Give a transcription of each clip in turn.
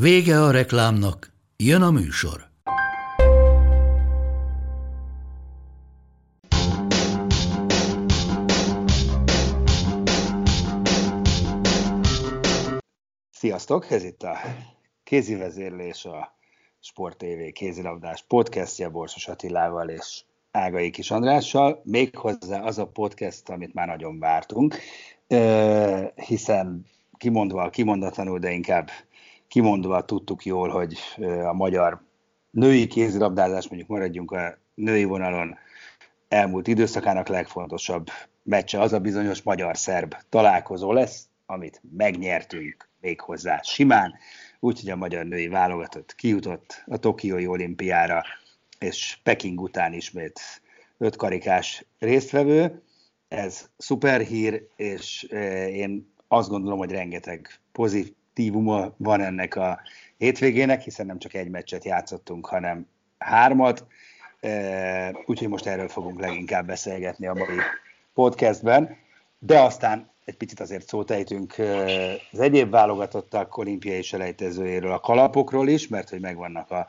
Vége a reklámnak, jön a műsor. Sziasztok! Ez itt a Kézi vezérlés, a Sport TV kézilabdás podcastje Borsos Attilával és Ágai Kis Andrással. Méghozzá az a podcast, amit már nagyon vártunk, hiszen kimondva, kimondatlanul, de inkább kimondva tudtuk jól, hogy a magyar női kézilabdázás, mondjuk maradjunk a női vonalon, elmúlt időszakának legfontosabb meccse az a bizonyos magyar-szerb találkozó lesz, amit megnyertünk még hozzá simán, úgyhogy a magyar női válogatott kijutott a Tokiói olimpiára, és Peking után ismét 5 karikás résztvevő. Ez szuper hír, és én azt gondolom, hogy rengeteg pozitívuma van ennek a hétvégének, hiszen nem csak egy meccset játszottunk, hanem 3-at, úgyhogy most erről fogunk leginkább beszélgetni a mai podcastben, de aztán egy picit azért szót ejtünk az egyéb válogatottak olimpiai selejtezőjéről, a kalapokról is, mert hogy megvannak a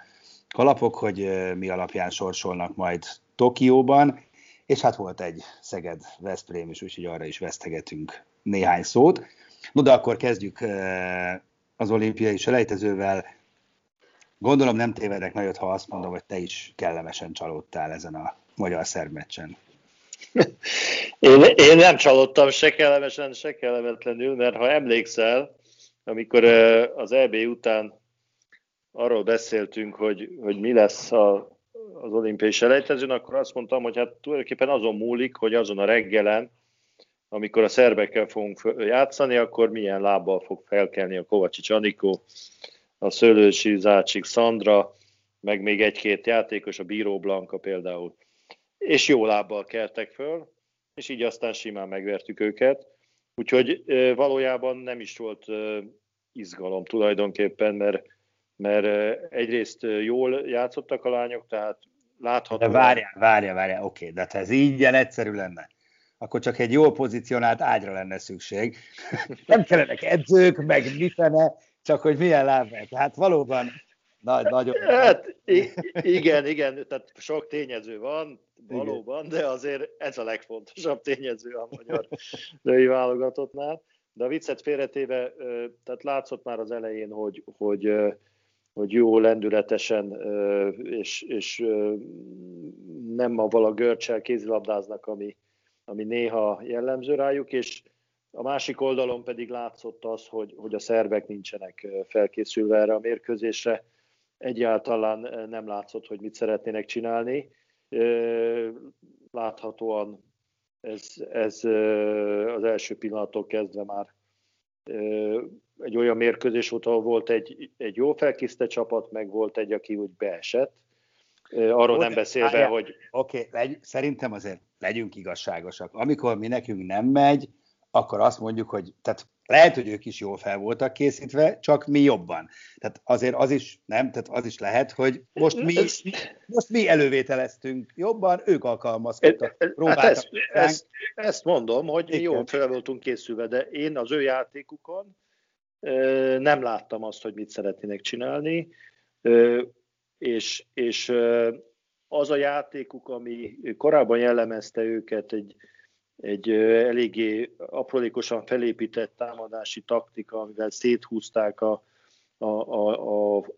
kalapok, hogy mi alapján sorsolnak majd Tokióban, és hát volt egy Szeged-Veszprém is, úgyhogy arra is vesztegetünk néhány szót. No, de akkor kezdjük az olimpiai selejtezővel. Gondolom nem tévedek nagyot, ha azt mondom, hogy te is kellemesen csalódtál ezen a magyar-szerb meccsen. Én nem csalódtam se kellemesen, se kellemetlenül, mert ha emlékszel, amikor az EB után arról beszéltünk, hogy mi lesz az olimpiai selejtezőn, akkor azt mondtam, hogy hát tulajdonképpen azon múlik, hogy azon a reggelen, amikor a szerbekkel fogunk játszani, akkor milyen lábbal fog felkelni a Kovács Anikó, a Szőlősi Zácsik Szandra, meg még egy-két játékos, a Bíró Blanka például. És jó lábbal keltek föl, és így aztán simán megvertük őket. Úgyhogy valójában nem is volt izgalom tulajdonképpen, mert egyrészt jól játszottak a lányok, tehát láthatóan... De várjál, oké, de ha ez így egyszerű lenne, akkor csak egy jól pozícionált ágyra lenne szükség. Nem kellenek edzők, meg mitene, csak hogy milyen lábben. Tehát valóban... Hát, igen, tehát sok tényező van, valóban, de azért ez a legfontosabb tényező a magyar női válogatottnál. De a viccet félretéve, tehát látszott már az elején, hogy jó lendületesen és nem avval a görcsel kézilabdáznak, ami néha jellemző rájuk, és a másik oldalon pedig látszott az, hogy a szerbek nincsenek felkészülve erre a mérkőzésre. Egyáltalán nem látszott, hogy mit szeretnének csinálni. Láthatóan ez az első pillanattól kezdve már egy olyan mérkőzés volt, ahol volt egy jó felkészített csapat, meg volt egy, aki úgy beesett. Arról nem beszélve, hogy... Oké, szerintem azért legyünk igazságosak. Amikor mi nekünk nem megy, akkor azt mondjuk, hogy tehát lehet, hogy ők is jól fel voltak készítve, csak mi jobban. Tehát azért az is, nem, tehát az is lehet, hogy most mi elővételeztünk jobban, ők alkalmazkodtak. Hát ezt mondom, hogy mi jól fel voltunk készülve, de én az ő játékukon nem láttam azt, hogy mit szeretnének csinálni, és az a játékuk, ami korábban jellemezte őket, egy eléggé aprólékosan felépített támadási taktika, amivel széthúzták a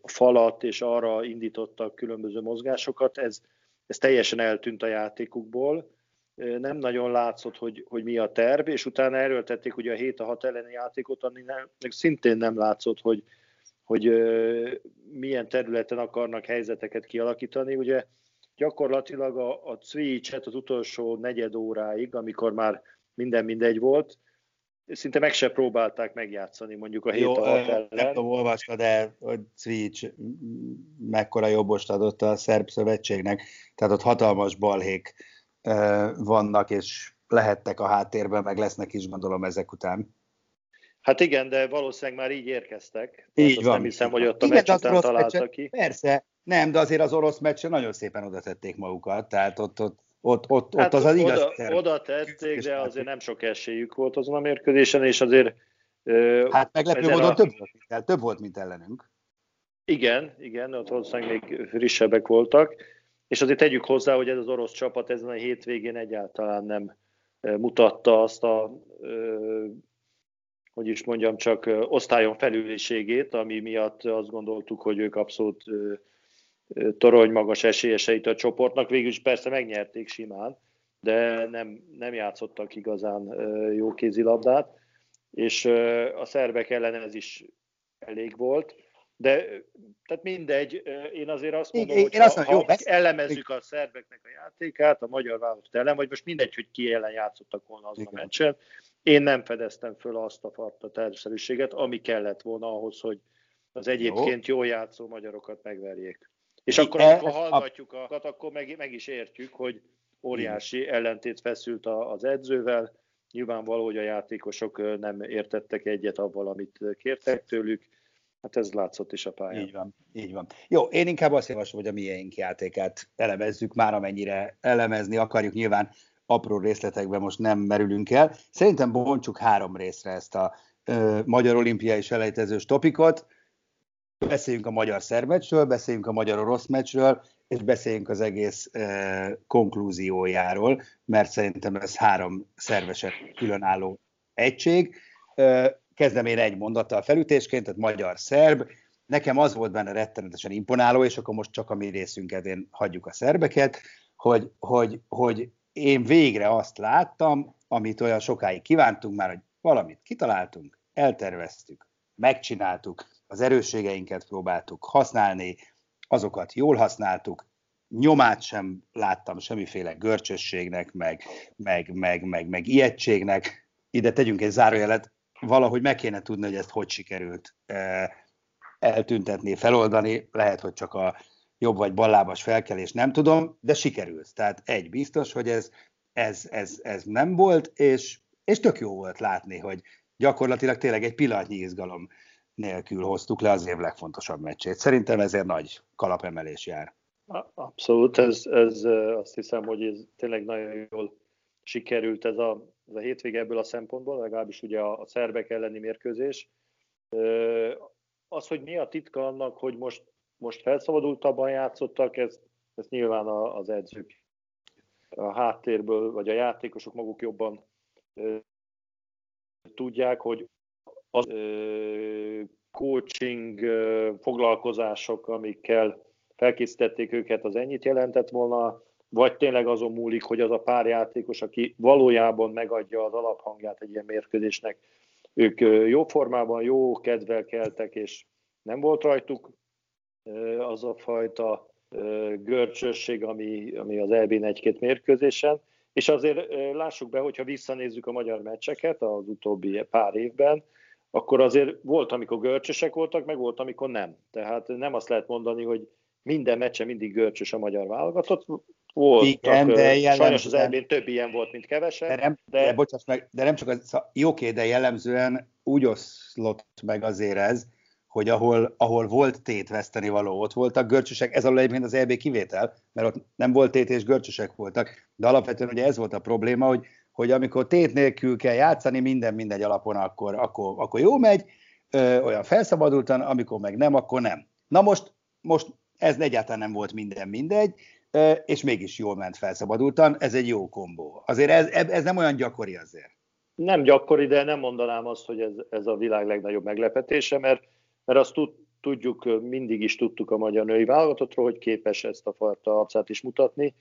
falat, és arra indítottak különböző mozgásokat. Ez teljesen eltűnt a játékukból. Nem nagyon látszott, hogy mi a terv, és utána erőltették ugye a 7-6 elleni játékot, aminek szintén nem látszott, hogy milyen területen akarnak helyzeteket kialakítani. Ugye gyakorlatilag a Twitch-et az utolsó negyed óráig, amikor már minden mindegy volt, szinte meg se próbálták megjátszani mondjuk a hét alatt ellen. Nem tudom, olvasod el, hogy Twitch mekkora jobbost adott a szerb szövetségnek, tehát ott hatalmas balhék vannak, és lehettek a háttérben, meg lesznek is, gondolom, ezek után. Hát igen, de valószínűleg már így érkeztek. Így van. Nem hiszem, hogy ott a meccs után találtak ki. Persze, nem, de azért az orosz meccsen nagyon szépen oda tették magukat, tehát ott hát az igaz. Oda tették, de azért nem sok esélyük volt azon a mérkőzésen, és azért... Hát meglepő módon több volt, mint ellenünk. Igen, ott valószínűleg még frissebbek voltak, és azért tegyük hozzá, hogy ez az orosz csapat ezen a hétvégén egyáltalán nem mutatta azt a... hogy is mondjam, csak osztályon felüliségét, ami miatt azt gondoltuk, hogy ők abszolút torony magas esélyeseit a csoportnak. Végülis persze megnyerték simán, de nem játszottak igazán jó kézilabdát, és a szerbek ellen ez is elég volt. De tehát mindegy, én azért azt mondom, hogy ha elemezzük a szerbeknek a játékát, a magyar válogatott ellen, vagy most mindegy, hogy ki ellen játszottak volna azon a meccsen, én nem fedeztem föl azt a fajta tervszerűséget, ami kellett volna ahhoz, hogy az egyébként jól játszó magyarokat megverjék. És akkor, amikor hallgatjuk azokat, akkor meg is értjük, hogy óriási ellentét feszült az edzővel, nyilvánvaló, hogy a játékosok nem értettek egyet abban, amit kértek tőlük. Hát ez látszott is a pályán. Így van. Jó, én inkább azt javaslom, hogy a miénk játékát elemezzük, már amennyire elemezni akarjuk, nyilván apró részletekben most nem merülünk el. Szerintem bontsuk három részre ezt a magyar olimpiai selejtezős topikot. Beszéljünk a magyar-szerb meccsről, beszéljünk a magyar-orosz meccsről, és beszéljünk az egész konklúziójáról, mert szerintem ez három szervesen különálló egység. Kezdem én egy mondattal felütésként, tehát magyar-szerb. Nekem az volt benne rettenetesen imponáló, és akkor most csak a mi részünket én hagyjuk a szerbeket, hogy én végre azt láttam, amit olyan sokáig kívántunk már, hogy valamit kitaláltunk, elterveztük, megcsináltuk, az erősségeinket próbáltuk használni, azokat jól használtuk, nyomát sem láttam semmiféle görcsösségnek, meg ijegységnek. Ide tegyünk egy zárójelet, valahogy meg kéne tudni, hogy ezt hogy sikerült eltüntetni, feloldani, lehet, hogy csak a jobb vagy ballábas felkelés, nem tudom, de sikerült. Tehát egy biztos, hogy ez nem volt, és tök jó volt látni, hogy gyakorlatilag tényleg egy pillanatnyi izgalom nélkül hoztuk le az év legfontosabb meccsét. Szerintem ezért nagy kalapemelés jár. Abszolút, ez azt hiszem, hogy ez tényleg nagyon jól sikerült ez a hétvége ebből a szempontból, legalábbis ugye a szerbek elleni mérkőzés. Az, hogy mi a titka annak, hogy most felszabadultabban játszottak, ez nyilván az edzők a háttérből, vagy a játékosok maguk jobban tudják, hogy az coaching foglalkozások, amikkel felkészítették őket, az ennyit jelentett volna, vagy tényleg azon múlik, hogy az a pár játékos, aki valójában megadja az alaphangját egy ilyen mérkőzésnek, ők jó formában, jó kedvel keltek, és nem volt rajtuk az a fajta görcsösség, ami az EB-n egy-két mérkőzésen. És azért lássuk be, hogyha visszanézzük a magyar meccseket az utóbbi pár évben, akkor azért volt, amikor görcsösek voltak, meg volt, amikor nem. Tehát nem azt lehet mondani, hogy minden meccsen mindig görcsös a magyar válogatott. Igen, de sajnos az EB-n több ilyen volt, mint kevesebb. De nem csak az, jóké, de jellemzően úgy oszlott meg azért ez, hogy ahol volt tét veszteni való, ott voltak görcsösek, ez alól egyébként az EB kivétel, mert ott nem volt tét és görcsösek voltak, de alapvetően ugye ez volt a probléma, hogy amikor tét nélkül kell játszani, minden mindegy alapon, akkor jó megy, olyan felszabadultan, amikor meg nem, akkor nem. Na most ez egyáltalán nem volt minden mindegy, és mégis jól ment felszabadultan, ez egy jó kombó. Azért ez nem olyan gyakori azért. Nem gyakori, de nem mondanám azt, hogy ez a világ legnagyobb meglepetése, mert azt tudjuk, mindig is tudtuk a magyar női válogatottról, hogy képes ezt a fajta arcát is mutatni.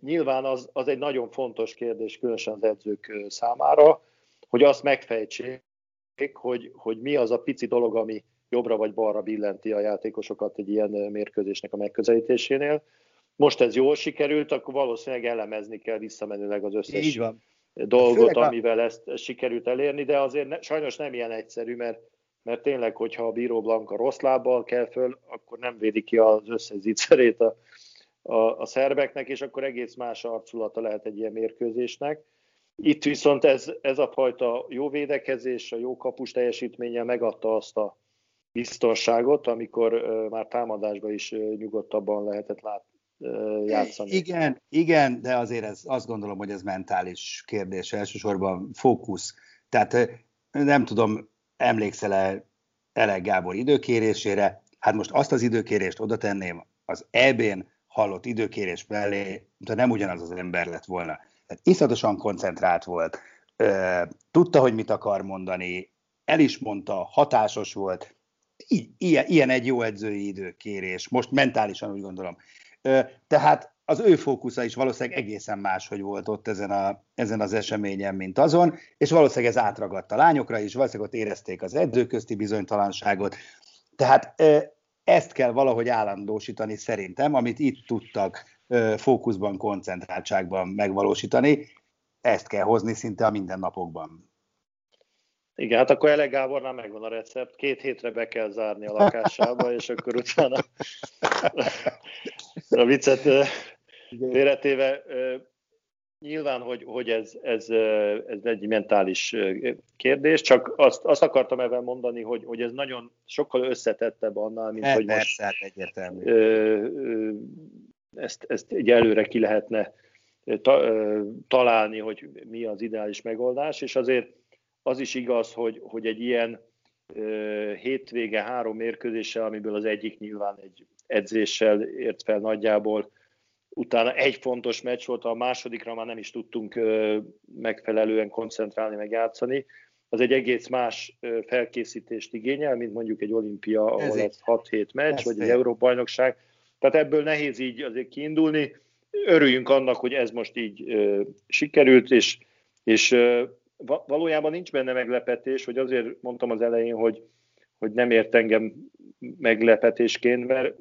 Nyilván az egy nagyon fontos kérdés, különösen az edzők számára, hogy azt megfejtsék, hogy mi az a pici dolog, ami jobbra vagy balra billenti a játékosokat egy ilyen mérkőzésnek a megközelítésénél. Most ez jól sikerült, akkor valószínűleg elemezni kell visszamenőleg az összes dolgot, főleg, amivel ezt sikerült elérni, de azért sajnos nem ilyen egyszerű, mert tényleg, hogyha a Bíró Blanka rossz lábbal kell föl, akkor nem védi ki az összezicserét a szerbeknek, és akkor egész más arculata lehet egy ilyen mérkőzésnek. Itt viszont ez a fajta jó védekezés, a jó kapus teljesítménye megadta azt a biztonságot, amikor már támadásban is nyugodtabban lehetett játszani. Igen, de azért azt gondolom, hogy ez mentális kérdés, elsősorban fókusz. Tehát nem tudom, emlékszel-e Elek Gábor időkérésére? Hát most azt az időkérést oda tenném az EB-n hallott időkérés mellé, de nem ugyanaz az ember lett volna. Tehát iszatosan koncentrált volt, tudta, hogy mit akar mondani, el is mondta, hatásos volt. Ilyen egy jó edzői időkérés, most mentálisan úgy gondolom. Tehát az ő fókusza is valószínűleg egészen máshogy volt ott ezen az eseményen, mint azon, és valószínűleg ez átragadt a lányokra is, valószínűleg ott érezték az edzőközti bizonytalanságot. Tehát ezt kell valahogy állandósítani szerintem, amit itt tudtak fókuszban, koncentráltságban megvalósítani, ezt kell hozni szinte a mindennapokban. Igen, hát akkor Elek Gábornál megvan a recept, 2 hétre be kell zárni a lakásába, és akkor utána a viccet félretéve nyilván, hogy ez egy mentális kérdés, csak azt akartam ebben mondani, hogy ez nagyon sokkal összetettebb annál, mint hogy most ezt egy előre ki lehetne találni, hogy mi az ideális megoldás, és azért az is igaz, hogy egy ilyen hétvége 3 mérkőzéssel, amiből az egyik nyilván egy edzéssel ért fel nagyjából, utána egy fontos meccs volt, a másodikra már nem is tudtunk megfelelően koncentrálni, megjátszani. Az egy egész más felkészítést igényel, mint mondjuk egy olimpia, ahol ez 6-7 meccs, vagy egy Európa-bajnokság. Tehát ebből nehéz így azért kiindulni. Örüljünk annak, hogy ez most így sikerült, és valójában nincs benne meglepetés, hogy azért mondtam az elején, hogy nem ért engem meglepetésként, mert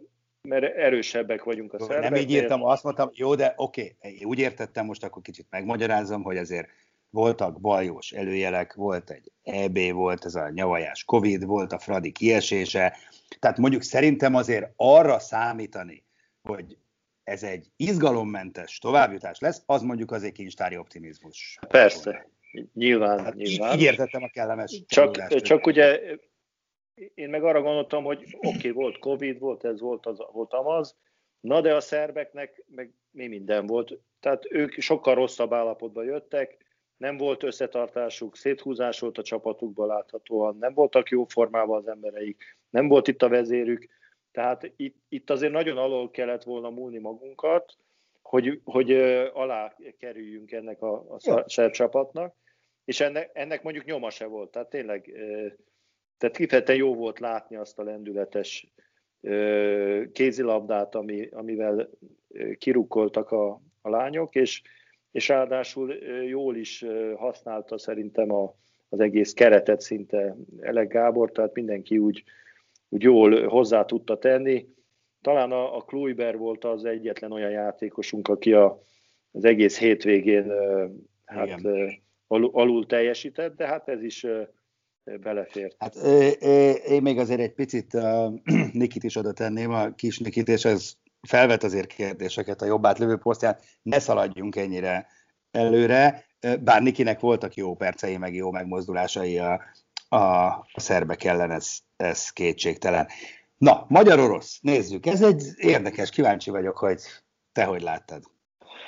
erősebbek vagyunk a szerveknél. Nem így írtam, azt mondtam, jó, de oké, úgy értettem, most akkor kicsit megmagyarázom, hogy azért voltak baljós előjelek, volt egy EB, volt ez a nyavajás Covid, volt a Fradi kiesése, tehát mondjuk szerintem azért arra számítani, hogy ez egy izgalommentes továbbjutás lesz, az mondjuk az egy kincstári optimizmus. Persze. Nyilván. Így értettem a kellemes. Csak ugye én meg arra gondoltam, hogy oké, volt Covid, volt az, na de a szerbeknek meg mi minden volt. Tehát ők sokkal rosszabb állapotba jöttek, nem volt összetartásuk, széthúzás volt a csapatukban láthatóan, nem voltak jó formában az embereik, nem volt itt a vezérük. Tehát itt azért nagyon alól kellett volna múlni magunkat, hogy alá kerüljünk ennek a szerb csapatnak, és ennek mondjuk nyoma se volt, tehát tényleg kifejezetten jó volt látni azt a lendületes kézilabdát, amivel kirukkoltak a lányok, és ráadásul jól is használta szerintem az egész keretet szinte Elek Gábor, tehát mindenki úgy jól hozzá tudta tenni. Talán a Kluiber volt az egyetlen olyan játékosunk, aki az egész hétvégén alul teljesített, de hát ez is belefért. Hát én még azért egy picit Nikit is oda tenném, a kis Nikit, és ez felvet azért kérdéseket a jobb átlövő posztján. Ne szaladjunk ennyire előre, bár Nikinek voltak jó percei, meg jó megmozdulásai a szerbek ellen, ez kétségtelen. Na, magyar-orosz, nézzük. Ez egy érdekes, kíváncsi vagyok, hogy te hogy láttad.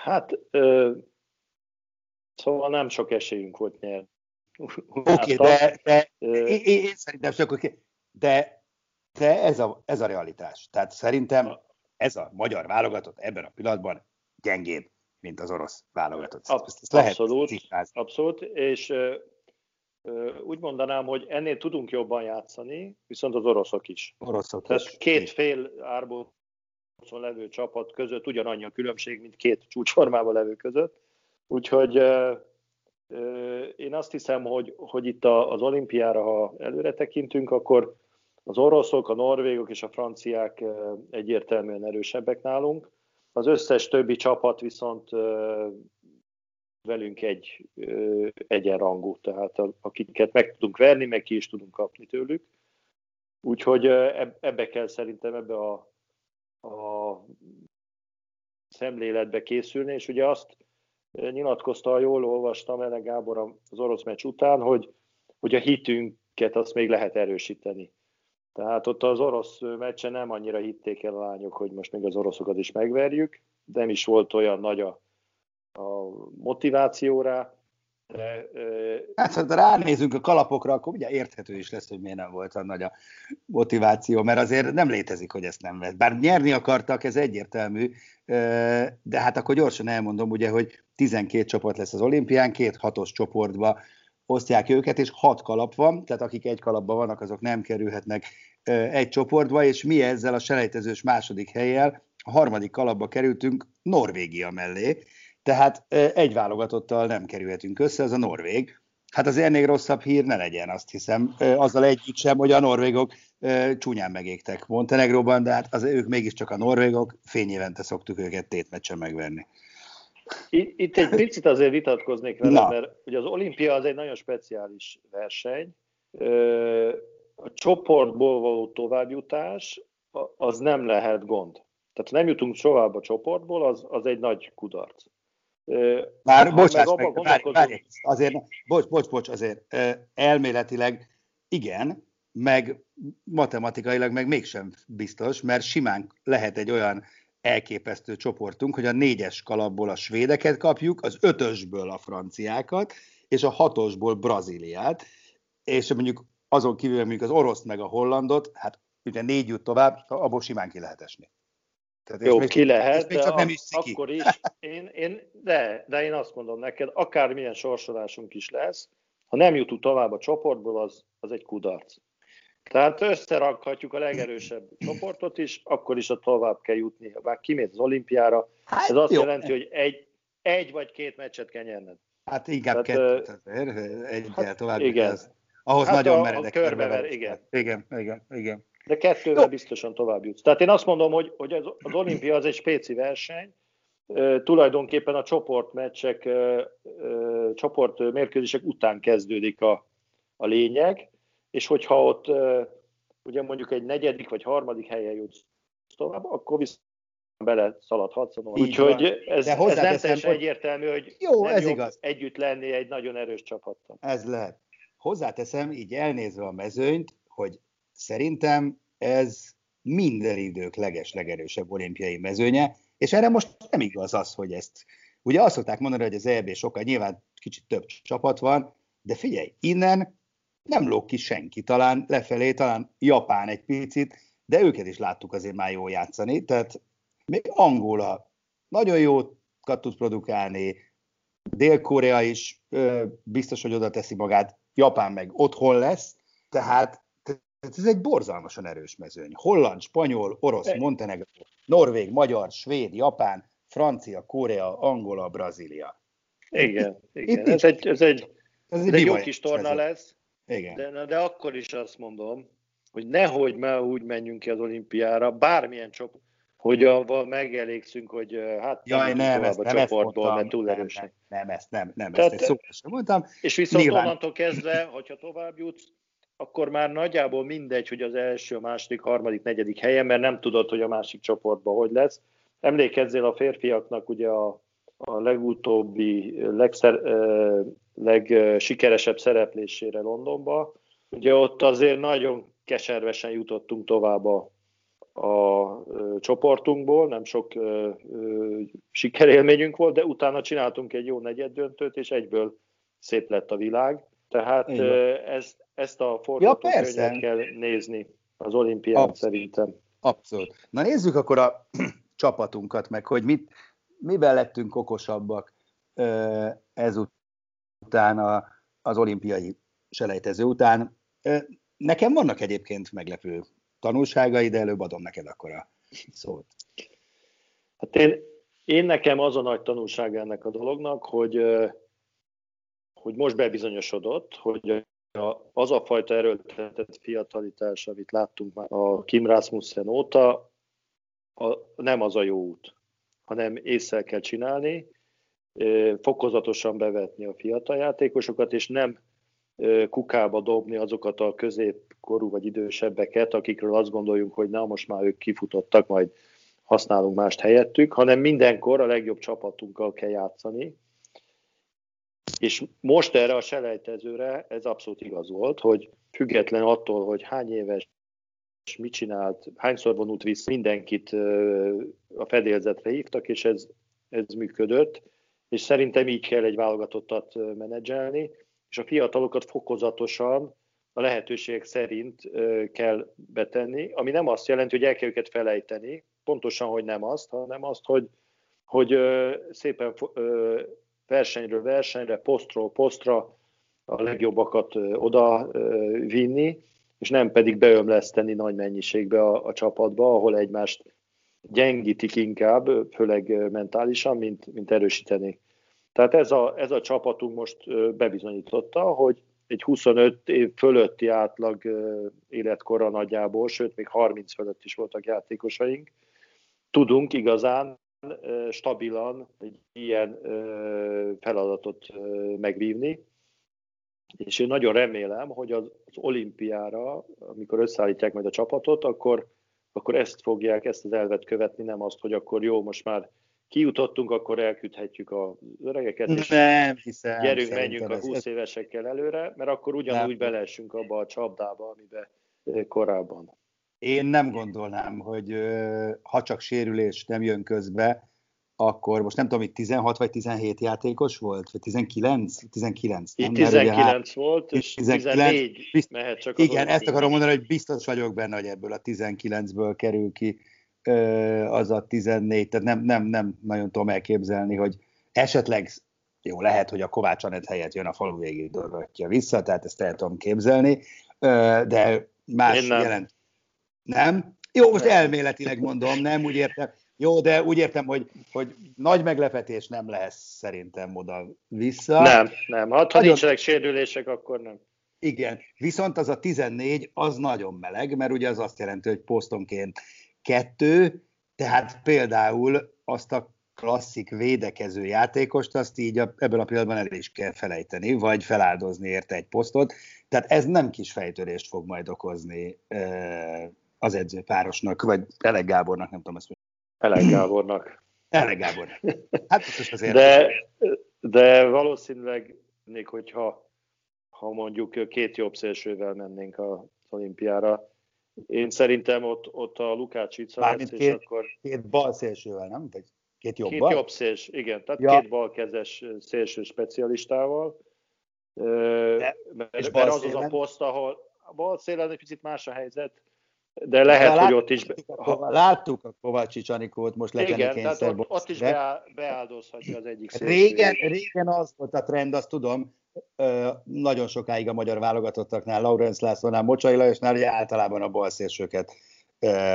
Hát, szóval nem sok esélyünk volt nyerni. Én szerintem csak de ez a realitás. Tehát szerintem ez a magyar válogatott ebben a pillanatban gyengébb, mint az orosz válogatott. Abszolút, és úgy mondanám, hogy ennél tudunk jobban játszani, viszont az oroszok is. Tehát két fél árból levő csapat között ugyanannyi a különbség, mint két csúcsformában levő között. Úgyhogy én azt hiszem, hogy itt az olimpiára, ha előre tekintünk, akkor az oroszok, a norvégok és a franciák egyértelműen erősebbek nálunk. Az összes többi csapat viszont velünk egyenrangú, tehát akiket meg tudunk verni, meg ki is tudunk kapni tőlük. Úgyhogy ebbe kell szerintem ebbe a szemléletbe készülni, és ugye azt nyilatkozta, jól olvastam Elek Gábor az orosz meccs után, hogy a hitünket azt még lehet erősíteni. Tehát ott az orosz meccsen nem annyira hitték el a lányok, hogy most még az oroszokat is megverjük, de nem is volt olyan nagy a motiváció rá. Hát, ha ránézünk a kalapokra, akkor ugye érthető is lesz, hogy miért nem volt a nagy a motiváció, mert azért nem létezik, hogy ezt nem lesz. Bár nyerni akartak, ez egyértelmű, de hát akkor gyorsan elmondom, ugye, hogy 12 csapat lesz az olimpián, 2 hatos csoportba osztják őket, és 6 kalap van, tehát akik egy kalapban vannak, azok nem kerülhetnek egy csoportba, és mi ezzel a selejtezős második helyjel a 3. kalapba kerültünk Norvégia mellé, tehát egy válogatottal nem kerülhetünk össze, az a norvég. Hát az ennél rosszabb hír ne legyen, azt hiszem, azzal együtt sem, hogy a norvégok csúnyán megégtek Montenegróban, de hát ők mégiscsak a norvégok, fényévente szoktuk őket tétmeccsen megverni. Itt egy picit azért vitatkoznék veled, mert ugye az olimpia az egy nagyon speciális verseny. A csoportból való továbbjutás az nem lehet gond. Tehát ha nem jutunk tovább a csoportból, az egy nagy kudarc. Már azért elméletileg igen, meg matematikailag meg mégsem biztos, mert simán lehet egy olyan elképesztő csoportunk, hogy a 4-es kalapból a svédeket kapjuk, az 5-ösből a franciákat, és a 6-osból Brazíliát, és mondjuk azon kívül mondjuk az oroszt meg a hollandot, hát ugye 4 jut tovább, abból simán ki lehet esni. Tehát jó, ki lehet, de nem is akkor is, de én azt mondom neked, akármilyen sorsolásunk is lesz, ha nem jutunk tovább a csoportból, az egy kudarc. Tehát összerakhatjuk a legerősebb csoportot is, akkor is a tovább kell jutni. Bár kimész az olimpiára, hát ez azt jelenti, hogy egy vagy 2 meccset kell nyerned. Hát inkább 2 azért, egyel tovább. Igen. Ahhoz hát nagyon meredek körbever. Igen. De 2-vel biztosan tovább jutsz. Tehát én azt mondom, hogy az olimpia az egy spéci verseny, tulajdonképpen a csoportmeccsek, csoportmérkőzések után kezdődik a lényeg, és hogyha ott ugye mondjuk egy 4. vagy 3. helyen jutsz tovább, akkor viszont bele szaladhatsz. Úgyhogy ez nem teljesen egyértelmű, hogy jó, ez igaz. Együtt lenni egy nagyon erős csapattal. Ez lehet. Hozzáteszem, így elnézve a mezőnyt, hogy szerintem ez minden idők legerősebb olimpiai mezőnye, és erre most nem igaz az, hogy ezt... Ugye azt szokták mondani, hogy az EB sokkal, nyilván kicsit több csapat van, de figyelj, innen nem lóg ki senki, talán lefelé, talán Japán egy picit, de őket is láttuk azért már jól játszani, tehát még Angola nagyon jókat tud produkálni, Dél-Korea is biztos, hogy oda teszi magát, Japán meg otthon lesz, tehát ez egy borzalmasan erős mezőny. Holland, spanyol, orosz, montenegró, norvég, magyar, svéd, japán, francia, Korea, Angola, Brazília. Igen. Ez egy jó kis torna lesz. Igen. De akkor is azt mondom, hogy nehogy már úgy menjünk ki az olimpiára, bármilyen csoport, hogy avval megelégszünk, hogy hát nem ezt mondtam. És viszont nyilván onnantól kezdve, hogyha tovább jutsz, akkor már nagyjából mindegy, hogy az első, a második, harmadik, negyedik helyen, mert nem tudod, hogy a másik csoportban hogy lesz. Emlékezzél a férfiaknak ugye a legutóbbi, legsikeresebb szereplésére Londonba. Ugye ott azért nagyon keservesen jutottunk tovább a csoportunkból, nem sok sikerélményünk volt, de utána csináltunk egy jó negyeddöntőt, és egyből szép lett a világ. Tehát ezt a forgatókönyvet kell nézni az olimpián szerintem. Abszolút. Na nézzük akkor a csapatunkat meg, hogy miben lettünk okosabbak ezután az olimpiai selejtező után. Nekem vannak egyébként meglepő tanulságai, de előbb adom neked akkor a szót. Hát én nekem az a nagy tanulság ennek a dolognak, hogy most bebizonyosodott, hogy az a fajta erőltetett fiatalitás, amit láttunk már a Kim Rasmussen óta, nem az a jó út, hanem észre kell csinálni, fokozatosan bevetni a fiatal játékosokat, és nem kukába dobni azokat a középkorú vagy idősebbeket, akikről azt gondoljuk, hogy na, most már ők kifutottak, majd használunk mást helyettük, hanem mindenkor a legjobb csapatunkkal kell játszani. És most erre a selejtezőre ez abszolút igaz volt, hogy független attól, hogy hány éves, mit csinált, hányszor vonult vissza, mindenkit a fedélzetre hívtak, és ez működött. És szerintem így kell egy válogatottat menedzselni, és a fiatalokat fokozatosan a lehetőségek szerint kell betenni, ami nem azt jelenti, hogy el kell őket felejteni, pontosan, hogy nem azt, hanem azt, hogy szépen versenyről versenyre, posztról posztra a legjobbakat oda vinni, és nem pedig beömleszteni nagy mennyiségbe a csapatba, ahol egymást gyengítik inkább, főleg mentálisan, mint erősíteni. Tehát ez a csapatunk most bebizonyította, hogy egy 25 év fölötti átlag életkora nagyjából, sőt, még 30 fölött is voltak játékosaink, tudunk igazán stabilan egy ilyen feladatot megvívni. És én nagyon remélem, hogy az olimpiára, amikor összeállítják majd a csapatot, akkor ezt fogják, ezt az elvet követni, nem azt, hogy akkor jó, most már kijutottunk, akkor elküldhetjük az öregeket, és nem hiszem, gyerünk, menjünk a 20 évesekkel előre, mert akkor ugyanúgy beleessünk abba a csapdába, amiben korábban. Én nem gondolnám, hogy ha csak sérülés nem jön közbe, akkor most nem tudom, itt 16 vagy 17 játékos volt, vagy 19? Itt 19 volt, és 14 mehet csak. Igen, ezt akarom mondani, hogy biztos vagyok benne, hogy ebből a 19-ből kerül ki az a 14, tehát nem nagyon tudom elképzelni, hogy esetleg, jó, lehet, hogy a Kovács Anett helyett jön a falu végig, dorgatja vissza, tehát ezt el tudom képzelni, de más jelent. Nem? Jó, most elméletileg mondom, nem, úgy értem. Jó, de úgy értem, hogy nagy meglepetés nem lesz szerintem oda-vissza. Nem. Ha nincsenek sérülések, akkor nem. Igen, viszont az a 14, az nagyon meleg, mert ugye az azt jelenti, hogy posztonként 2, tehát például azt a klasszik védekező játékost, azt így ebben a pillanatban el is kell felejteni, vagy feláldozni érte egy posztot. Tehát ez nem kis fejtörést fog majd okozni az edzőpárosnak, vagy Elek Gábornak, nem tudom ezt mondani. Elek Gábornak. Hát biztos azért. De valószínűleg még, hogyha mondjuk 2 jobb szélsővel mennénk az olimpiára, én szerintem ott a Lukács Icárc, és akkor... 2 bal szélsővel, nem? Vagy 2 jobb bal? 2 jobb széls, igen. Tehát 2 balkezes szélső specialistával. Mert az az a poszt, ahol a bal szélen egy picit más a helyzet, de lehet, hogy ott is... Láttuk a Kovács Anikót most letenni kényszerből. Ott is beáldozhatja az egyik szélső. Régen az volt a trend, azt tudom, nagyon sokáig a magyar válogatottaknál, Laurens Lászlónál, Mocsai Lajosnál, ugye általában a balszélsőket.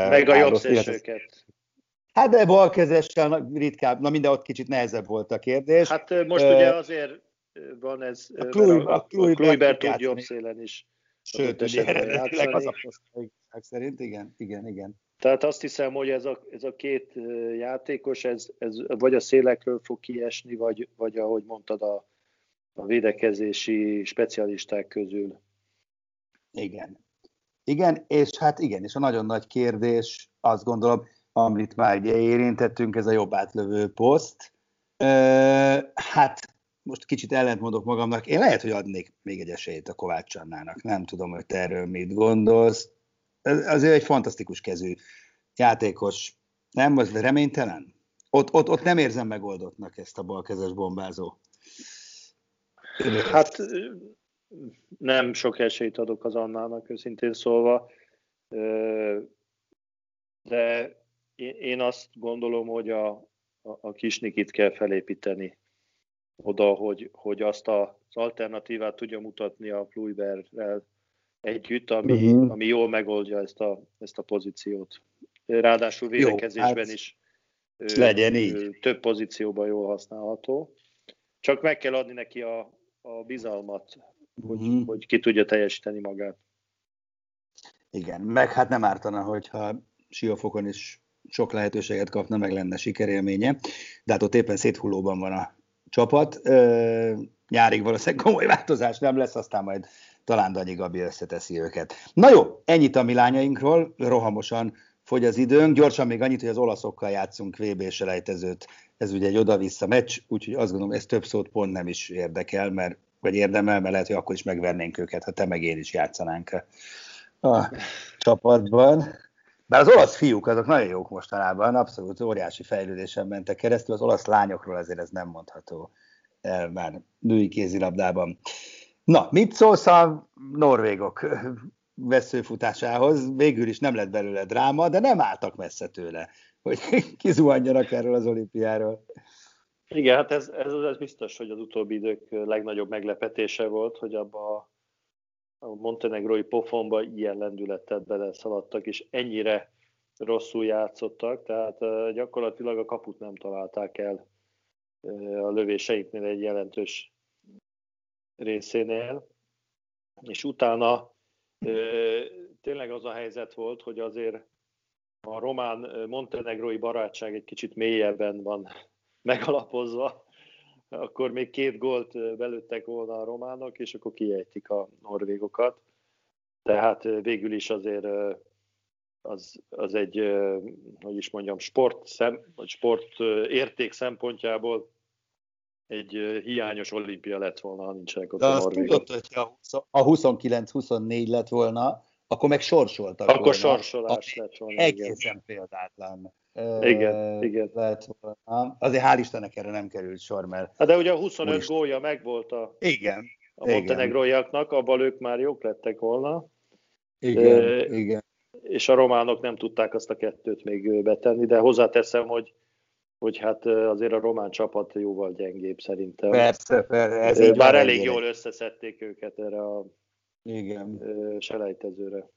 Meg a jobb szélsőket. Hát de balkezessel ritkább, na minden ott kicsit nehezebb volt a kérdés. Hát most ugye azért van ez, a Kluiber tud jobb szélen is. Sőt, eredetileg az a posztság szerint, igen. Tehát azt hiszem, hogy ez a 2 játékos, ez vagy a szélekről fog kiesni, vagy ahogy mondtad, a védekezési specialisták közül. Igen, és hát igen, és a nagyon nagy kérdés, azt gondolom, amit már ugye érintettünk, ez a jobb átlövő poszt. Hát most kicsit ellentmondok magamnak, én lehet, hogy adnék még egy esélyt a Kovács Annának, nem tudom, hogy te erről mit gondolsz. Azért egy fantasztikus kezű játékos, nem? Az reménytelen? Ott nem érzem megoldottnak ezt a balkezes bombázó. Hát nem sok esélyt adok az Annának, őszintén szólva, de én azt gondolom, hogy a Kisnikit kell felépíteni oda, hogy azt az alternatívát tudja mutatni a Kluiberrel együtt, ami jól megoldja ezt a pozíciót. Ráadásul védekezésben is legyen így. Több pozícióban jól használható. Csak meg kell adni neki a bizalmat, hogy ki tudja teljesíteni magát. Igen, meg hát nem ártana, hogyha Siófokon is sok lehetőséget kapna, meg lenne sikerélménye, de hát ott éppen széthullóban van a csapat. Nyárig valószínűleg komoly változás nem lesz, aztán majd talán Dani Gabi összeteszi őket. Na jó, ennyit a mi lányainkról, rohamosan fogy az időnk. Gyorsan még annyit, hogy az olaszokkal játszunk VB-selejtezőt. Ez ugye egy oda-vissza meccs, úgyhogy azt gondolom, ez több szót pont nem is érdekel, mert, vagy érdemel, mert lehet, hogy akkor is megvernénk őket, ha te meg én is játszanánk a csapatban. Bár az olasz fiúk azok nagyon jók mostanában, abszolút óriási fejlődésen mentek keresztül, az olasz lányokról azért ez nem mondható el már női kézilabdában. Na, mit szólsz a norvégok veszőfutásához? Végül is nem lett belőle dráma, de nem álltak messze tőle, hogy kizuhanjanak erről az olimpiáról. Igen, hát ez biztos, hogy az utóbbi idők legnagyobb meglepetése volt, hogy abba a montenegrói pofonba ilyen lendületet beleszaladtak, és ennyire rosszul játszottak, tehát gyakorlatilag a kaput nem találták el a lövéseiknél egy jelentős részénél, és utána tényleg az a helyzet volt, hogy azért a román-montenegrói barátság egy kicsit mélyebben van megalapozva, akkor még 2 gólt belőttek volna a románok, és akkor kiejtik a norvégokat. Tehát végül is azért az egy, hogy is mondjam, sport érték szempontjából egy hiányos olimpia lett volna, ha nincsenek ott de a norvégok. De azt tudod, hogy a 29-24 lett volna, akkor meg sorsoltak akkor volna. Akkor sorsolás lett volna. Egészen példátlan. Igen. Lehet, azért hál' Istennek erre nem került sor, mert... Hát de ugye a 25 most... gólja megvolt a montenegróiaknak, abban ők már jók lettek volna. Igen. És a románok nem tudták azt a 2-t még betenni, de hozzáteszem, hogy hát azért a román csapat jóval gyengébb szerintem. Persze. Ez már elég jól összeszedték őket erre a selejtezőre.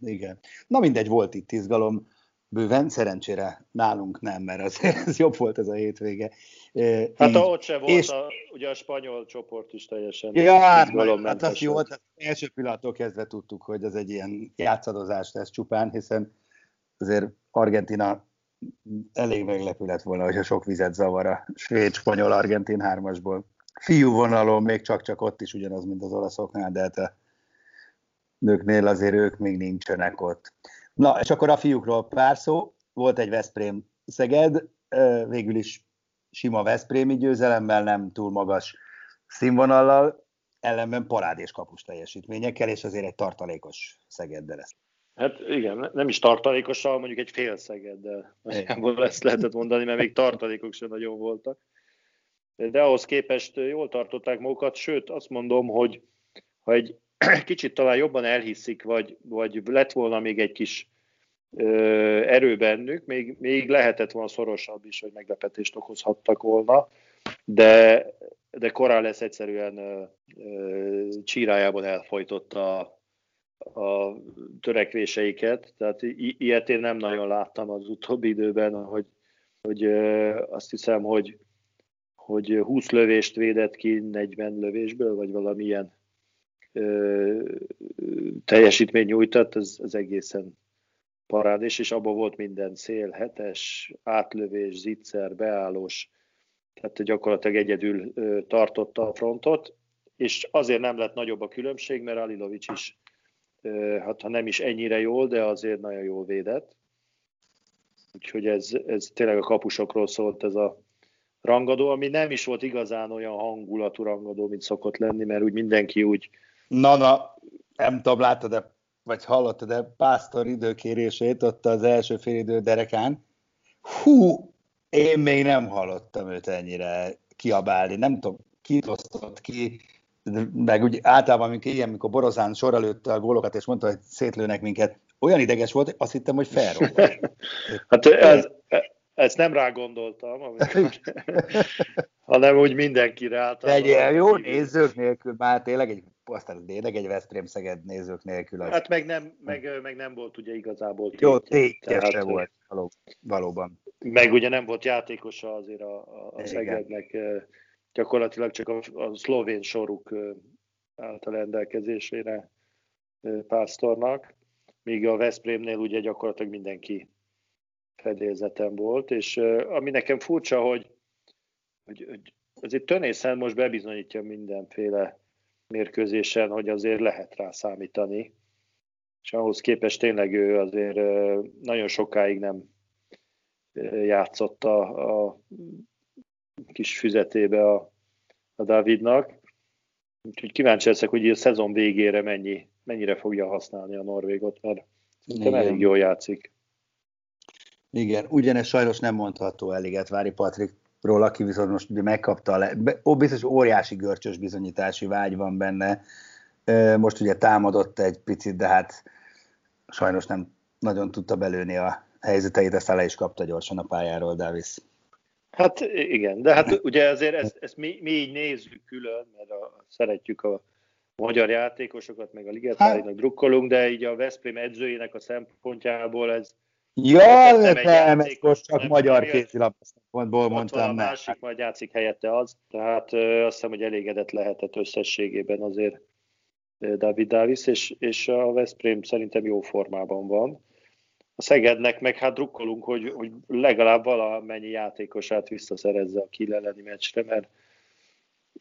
Igen. Na mindegy, volt itt izgalom. Bőven, szerencsére nálunk nem, mert ez jobb volt ez a hétvége. Hát ott se volt, ugye a spanyol csoport is teljesen. Hát az jó, az első pillanattól kezdve tudtuk, hogy ez egy ilyen játszadozás lesz csupán, hiszen azért Argentina elég meglepő lett volna, hogyha sok vizet zavar a svéd-spanyol-argentin 3-asból. Fiú vonalon még csak ott is ugyanaz, mint az olaszoknál, de hát a nőknél azért ők még nincsenek ott. Na, és akkor a fiúkról pár szó. Volt egy Veszprém-Szeged, végül is sima veszprémi győzelemmel, nem túl magas színvonallal, ellenben parádés kapus teljesítményekkel, és azért egy tartalékos Szegeddel lesz. Hát igen, nem is tartalékossal, mondjuk egy fél Szegeddel. Ezt lehetett mondani, mert még tartalékok sem nagyon voltak. De ahhoz képest jól tartották magukat, sőt azt mondom, hogy ha egy kicsit talán jobban elhiszik, vagy lett volna még egy kis erő bennük, még lehetett volna szorosabb is, hogy meglepetést okozhattak volna, de korán lesz egyszerűen csírájában elfojtotta a törekvéseiket, tehát ilyet én nem nagyon láttam az utóbbi időben, hogy azt hiszem, hogy 20 lövést védett ki 40 lövésből, vagy valamilyen teljesítmény nyújtott, az egészen parádés, és abban volt minden szél, hetes, átlövés, zicser, beállós, tehát gyakorlatilag egyedül tartotta a frontot, és azért nem lett nagyobb a különbség, mert Alilovics is, hát ha nem is ennyire jól, de azért nagyon jól védett. Úgyhogy ez tényleg a kapusokról szólt ez a rangadó, ami nem is volt igazán olyan hangulatú rangadó, mint szokott lenni, mert úgy mindenki úgy... Na, nem tudom, láttad-e, vagy hallottad-e Pásztor időkérését ott az első félidő derekán? Hú, én még nem hallottam őt ennyire kiabálni, nem tudom, kitosztott ki, meg úgy általában, amikor Borozán sorra lőtte a gólokat, és mondta, hogy szétlőnek minket, olyan ideges volt, azt hittem, hogy felrobbant. Hát ezt nem rá gondoltam, hanem úgy mindenkire általában. Egy jó nézők nélkül, már tényleg egy Veszprém-Szeged nézők nélkül. Az. Hát meg nem volt ugye igazából tétje. Jó, tétje se volt valóban. Meg ugye nem volt játékosa azért a Szegednek, gyakorlatilag csak a szlovén soruk által rendelkezésére Pásztornak, míg a Veszprémnél ugye gyakorlatilag mindenki fedélzeten volt, és ami nekem furcsa, hogy hogy azért Tönészen most bebizonyítja mindenféle mérkőzésen, hogy azért lehet rá számítani, és ahhoz képest tényleg ő azért nagyon sokáig nem játszott a kis füzetébe a Dávidnak. Úgyhogy kíváncsi leszek, hogy a szezon végére mennyire fogja használni a norvégot, mert szerintem elég jól játszik. Igen, ugyanez sajnos nem mondható eléget Vári Patrikról, aki viszont most megkapta biztos óriási görcsös bizonyítási vágy van benne. Most ugye támadott egy picit, de hát sajnos nem nagyon tudta belőni a helyzeteit, aztán le is kapta gyorsan a pályáról Davis. Hát igen, de hát ugye azért ezt mi így nézzük külön, mert szeretjük a magyar játékosokat, meg a Ligetvárinak drukkolunk, de így a Veszprém edzőjének a szempontjából ez... Ja, nem, ez most csak magyar kézilabda szempontból mondtam. A másik majd játszik helyette az, tehát azt hiszem, hogy elégedett lehetett összességében azért David Davis, és a Veszprém szerintem jó formában van. A Szegednek meg hát drukkolunk, hogy legalább valamennyi játékosát visszaszerezze a Kiel elleni meccsre,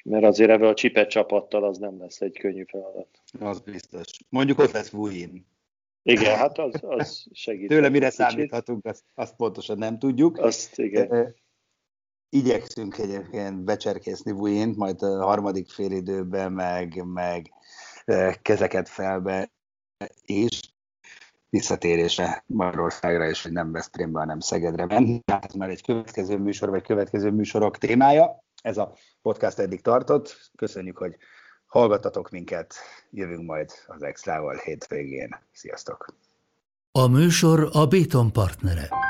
mert azért ebből a csipet csapattal az nem lesz egy könnyű feladat. Az biztos. Mondjuk ott lesz Wuhin. Igen, hát az segít. Tőle mire számíthatunk, azt pontosan nem tudjuk. Azt, igen. Igyekszünk egyébként becserkészni Wuhint, majd a harmadik fél időben, meg kezeket felbe, és visszatérésre Magyarországra, és hogy nem Veszprémbe, hanem Szegedre ment. Ez már egy következő műsor, vagy következő műsorok témája. Ez a podcast eddig tartott. Köszönjük, hogy hallgattatok minket. Jövünk majd az Extrával hétvégén. Sziasztok! A műsor a Béton partnere.